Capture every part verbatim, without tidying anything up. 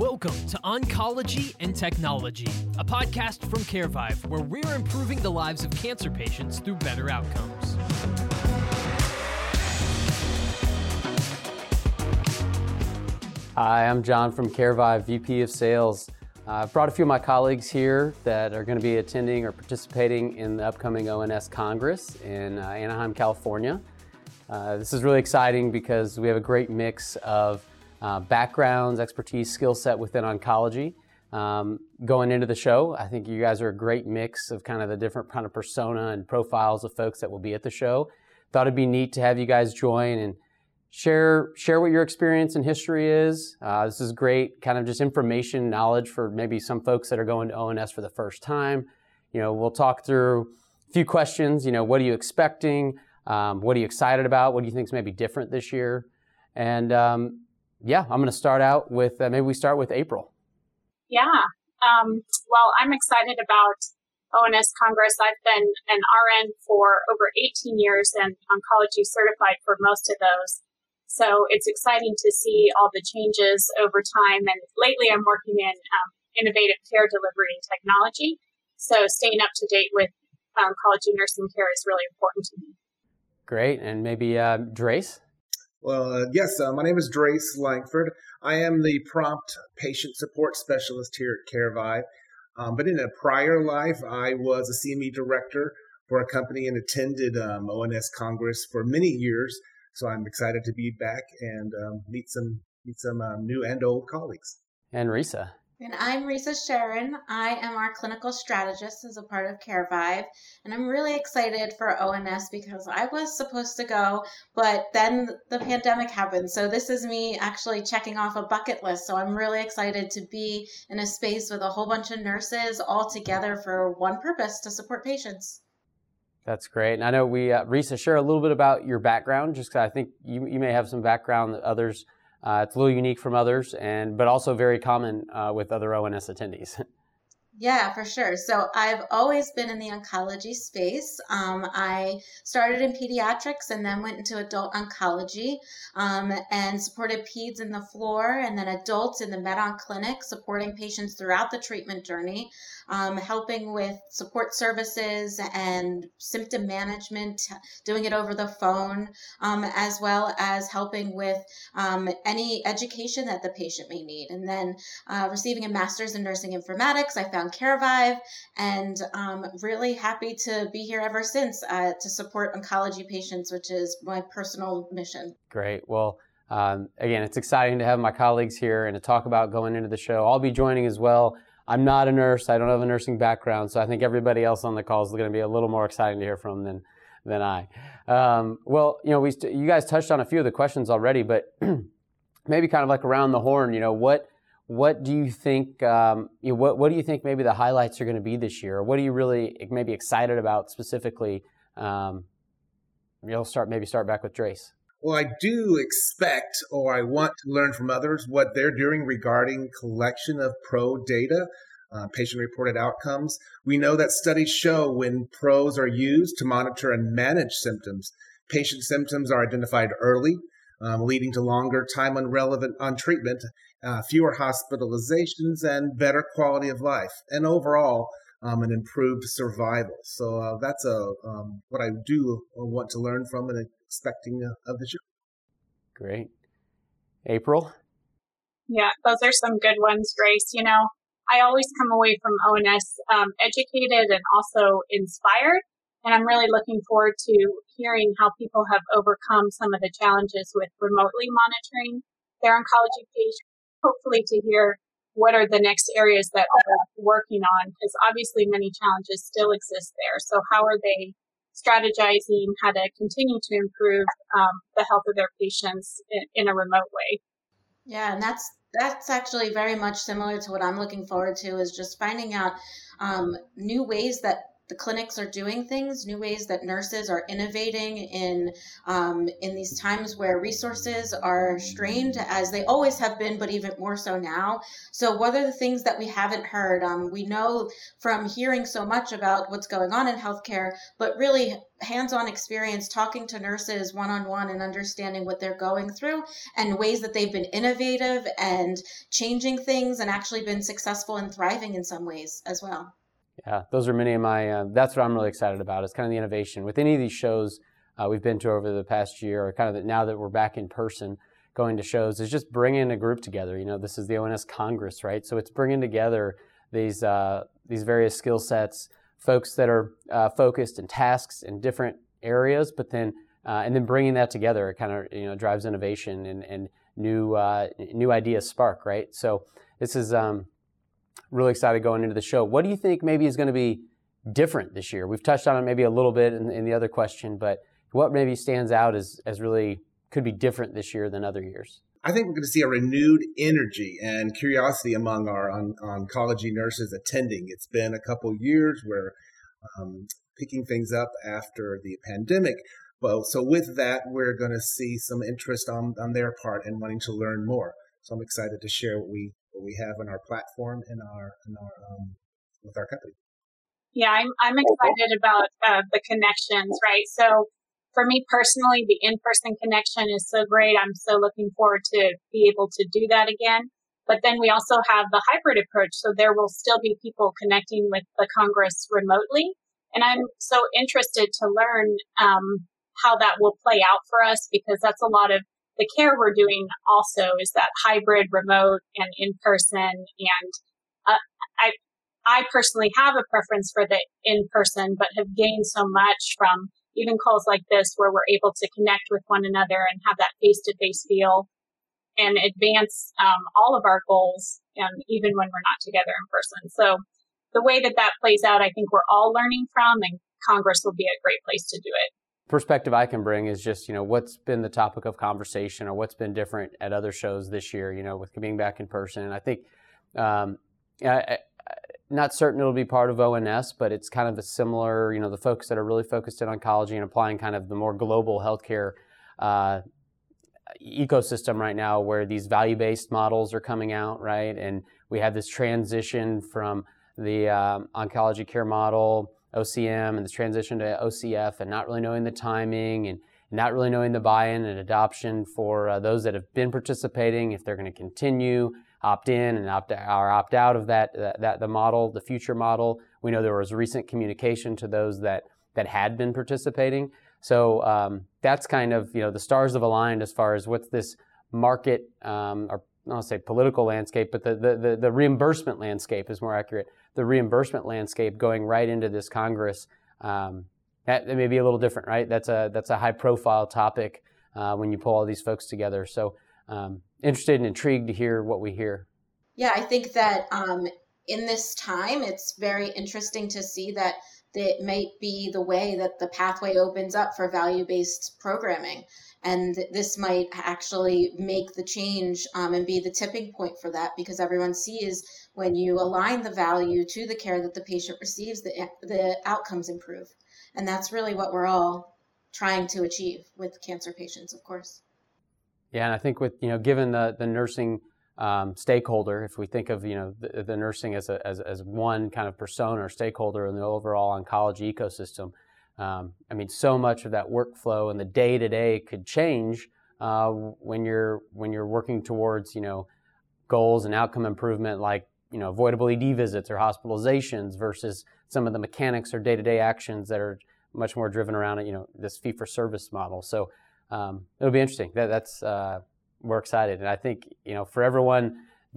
Welcome to Oncology and Technology, a podcast from CareVive, where we're improving the lives of cancer patients through better outcomes. Hi, I'm John from CareVive, V P of Sales. Uh, I've brought a few of my colleagues here that are going to be attending or participating in the upcoming O N S Congress in uh, Anaheim, California. Uh, this is really exciting because we have a great mix of Uh, backgrounds, expertise, skill set within oncology. Um, going into the show, I think you guys are a great mix of kind of the different kind of persona and profiles of folks that will be at the show. Thought it'd be neat to have you guys join and share share what your experience and history is. Uh, this is great kind of just information, knowledge for maybe some folks that are going to O N S for the first time. You know, we'll talk through a few questions. You know, what are you expecting? Um, what are you excited about? What do you think is maybe different this year? And um, Yeah, I'm going to start out with, uh, maybe we start with April. Yeah, um, well, I'm excited about O N S Congress. I've been an R N for over eighteen years and oncology certified for most of those. So it's exciting to see all the changes over time. And lately I'm working in um, innovative care delivery and technology. So staying up to date with oncology nursing care is really important to me. Great. And maybe uh, Trace? Well, uh, yes, uh, my name is Trace Langford. I am the prompt patient support specialist here at CareVive. Um, but in a prior life, I was a C M E director for a company and attended um, O N S Congress for many years. So I'm excited to be back and um, meet some meet some um, new and old colleagues. And Risa. And I'm Risa Sharon. I am our clinical strategist as a part of CareVive. And I'm really excited for O N S because I was supposed to go, but then the pandemic happened. So this is me actually checking off a bucket list. So I'm really excited to be in a space with a whole bunch of nurses all together for one purpose, to support patients. That's great. And I know we, uh, Risa, share a little bit about your background, just because I think you, you may have some background that others Uh, it's a little unique from others, and but also very common uh, with other O N S attendees. Yeah, for sure. So I've always been in the oncology space. Um, I started in pediatrics and then went into adult oncology um, and supported peds in the floor and then adults in the med-onc clinic, supporting patients throughout the treatment journey, um, helping with support services and symptom management, doing it over the phone, um, as well as helping with um, any education that the patient may need. And then uh, receiving a master's in nursing informatics, I found CareVive, and um, really happy to be here ever since uh, to support oncology patients, which is my personal mission. Great. Well, um, again, it's exciting to have my colleagues here and to talk about going into the show. I'll be joining as well. I'm not a nurse. I don't have a nursing background, so I think everybody else on the call is going to be a little more exciting to hear from than than I. Um, well, you know, we st- you guys touched on a few of the questions already, but maybe kind of like around the horn. You know, what What do you think? Um, you know, what What do you think? Maybe the highlights are going to be this year. What are you really maybe excited about specifically? Um, you'll start maybe start back with Trace. Well, I do expect, or I want to learn from others what they're doing regarding collection of pro data, uh, patient-reported outcomes. We know that studies show when pros are used to monitor and manage symptoms, patient symptoms are identified early, um, leading to longer time on relevant on treatment. Uh, fewer hospitalizations, and better quality of life, and overall, um, an improved survival. So uh, that's a um, what I do want to learn from and expecting uh, of the show. Great. April? Yeah, those are some good ones, Grace. You know, I always come away from O N S um, educated and also inspired, and I'm really looking forward to hearing how people have overcome some of the challenges with remotely monitoring their oncology patients. Hopefully to hear what are the next areas that they're working on, because obviously many challenges still exist there. So how are they strategizing how to continue to improve um, the health of their patients in, in a remote way? Yeah, and that's that's actually very much similar to what I'm looking forward to, is just finding out um, new ways that the clinics are doing things, new ways that nurses are innovating in um, in these times where resources are strained, as they always have been, but even more so now. So what are the things that we haven't heard? Um, we know from hearing so much about what's going on in healthcare, but really hands-on experience, talking to nurses one-on-one and understanding what they're going through and ways that they've been innovative and changing things and actually been successful and thriving in some ways as well. Yeah, those are many of my, uh, that's what I'm really excited about. It's kind of the innovation. With any of these shows uh, we've been to over the past year, or kind of the, now that we're back in person going to shows, is just bringing a group together. You know, this is the O N S Congress, right? So it's bringing together these uh, these various skill sets, folks that are uh, focused in tasks in different areas, but then, uh, and then bringing that together, it kind of, you know, drives innovation and, and new uh, new ideas spark, right? So this is, um, really excited going into the show. What do you think maybe is going to be different this year? We've touched on it maybe a little bit in, in the other question, but what maybe stands out as, as really could be different this year than other years? I think we're going to see a renewed energy and curiosity among our on, oncology nurses attending. It's been a couple years where um, picking things up after the pandemic. Well, so with that, we're going to see some interest on, on their part and wanting to learn more. So I'm excited to share what we we have on our platform and our, in our um, with our company. Yeah, I'm I'm excited about uh, the connections, right? So for me personally, the in-person connection is so great. I'm so looking forward to be able to do that again. But then we also have the hybrid approach. So there will still be people connecting with the Congress remotely. And I'm so interested to learn um, how that will play out for us, because that's a lot of the care we're doing also, is that hybrid, remote, and in-person. And uh, I I personally have a preference for the in-person, but have gained so much from even calls like this, where we're able to connect with one another and have that face-to-face feel and advance um, all of our goals, um, even when we're not together in person. So the way that that plays out, I think we're all learning from, and Congress will be a great place to do it. Perspective I can bring is just, you know, what's been the topic of conversation or what's been different at other shows this year, you know, with being back in person. And I think, um, I, I, not certain it'll be part of O N S, but it's kind of a similar, you know, the folks that are really focused in oncology and applying kind of the more global healthcare uh, ecosystem right now, where these value-based models are coming out, right? And we have this transition from the um, oncology care model, O C M, and this transition to O C F, and not really knowing the timing and not really knowing the buy-in and adoption for uh, those that have been participating, if they're going to continue, opt in and opt out, or opt out of that, that, that the model, the future model. We know there was recent communication to those that, that had been participating. So um, that's kind of, you know, the stars have aligned as far as what's this market, um, or I'll say political landscape, but the, the, the, the reimbursement landscape is more accurate. The reimbursement landscape going right into this Congress, um, that, that may be a little different, right? That's a that's a high-profile topic uh, when you pull all these folks together. So um, interested and intrigued to hear what we hear. Yeah, I think that um, in this time, it's very interesting to see that that might be the way that the pathway opens up for value-based programming. And this might actually make the change um, and be the tipping point for that, because everyone sees when you align the value to the care that the patient receives, the, the outcomes improve. And that's really what we're all trying to achieve with cancer patients, of course. Yeah, and I think with, you know, given the, the nursing Um, stakeholder, if we think of, you know, the, the nursing as a as, as one kind of persona or stakeholder in the overall oncology ecosystem, um, I mean, so much of that workflow and the day to day could change uh, when you're when you're working towards, you know, goals and outcome improvement, like, you know, avoidable E D visits or hospitalizations, versus some of the mechanics or day to day actions that are much more driven around, you know, this fee for service model. So um, it'll be interesting. That that's. Uh, We're excited, and I think, you know, for everyone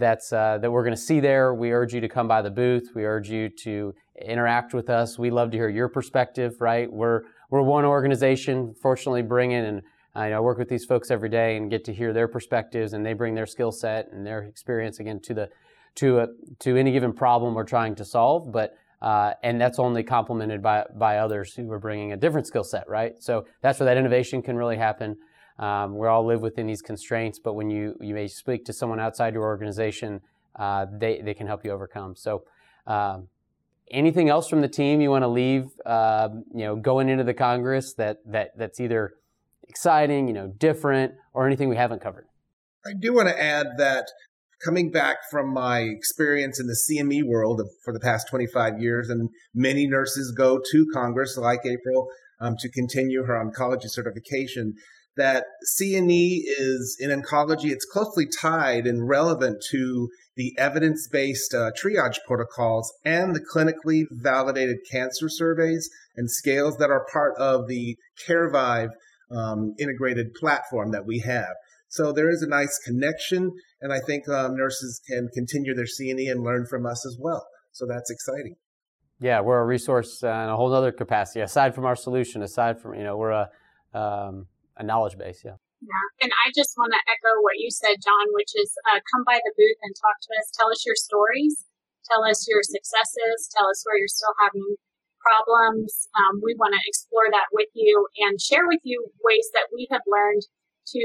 that's uh, that we're going to see there, we urge you to come by the booth. We urge you to interact with us. We love to hear your perspective, right? We're we're one organization, fortunately, bringing and I you know, work with these folks every day and get to hear their perspectives, and they bring their skill set and their experience again to the to a, to any given problem we're trying to solve. But uh, and that's only complemented by by others who are bringing a different skill set, right? So that's where that innovation can really happen. Um, we all live within these constraints, but when you, you may speak to someone outside your organization, uh, they, they can help you overcome. So um, Anything else from the team you want to leave, uh, you know, going into the Congress that that that's either exciting, you know, different, or anything we haven't covered? I do want to add that coming back from my experience in the C M E world of, for the past twenty-five years, and many nurses go to Congress, like April, um, to continue her oncology certification, that C N E is, in oncology, it's closely tied and relevant to the evidence-based uh, triage protocols and the clinically validated cancer surveys and scales that are part of the CareVive um, integrated platform that we have. So there is a nice connection, and I think um, nurses can continue their C N E and learn from us as well. So that's exciting. Yeah, we're a resource uh, in a whole other capacity, aside from our solution, aside from, you know, we're a... Um, a knowledge base, yeah. Yeah, and I just want to echo what you said, John, which is uh, come by the booth and talk to us. Tell us your stories. Tell us your successes. Tell us where you're still having problems. Um, we want to explore that with you and share with you ways that we have learned to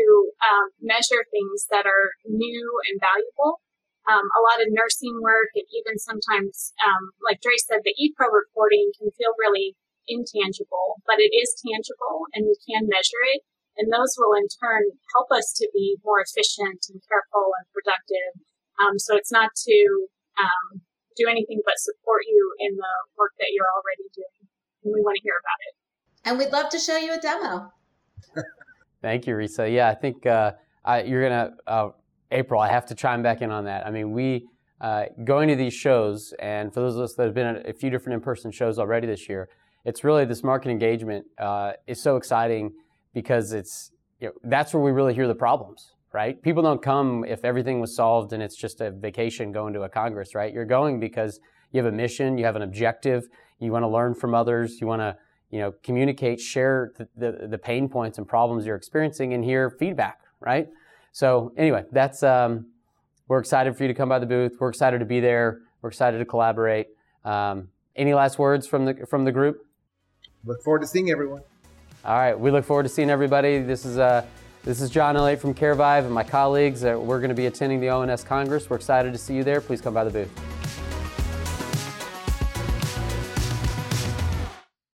um, measure things that are new and valuable. Um, a lot of nursing work, and even sometimes, um, like Dre said, the E P R O reporting can feel really intangible, but it is tangible, and we can measure it. And those will in turn help us to be more efficient and careful and productive. Um, so it's not to um, do anything but support you in the work that you're already doing. And we want to hear about it. And we'd love to show you a demo. Thank you, Risa. Yeah, I think uh, I, you're going to, uh, April, I have to chime back in on that. I mean, we, uh, going to these shows, and for those of us that have been at a few different in-person shows already this year, it's really this market engagement uh, is so exciting. Because it's, you know, that's where we really hear the problems, right? People don't come if everything was solved and it's just a vacation going to a Congress, right? You're going because you have a mission, you have an objective, you want to learn from others, you want to, you know, communicate, share the, the, the pain points and problems you're experiencing, and hear feedback, right? So anyway, that's um, we're excited for you to come by the booth. We're excited to be there. We're excited to collaborate. Um, any last words from the from the group? Look forward to seeing everyone. All right, we look forward to seeing everybody. This is uh, this is John Elliott from CareVive and my colleagues. Uh, we're going to be attending the O N S Congress. We're excited to see you there. Please come by the booth.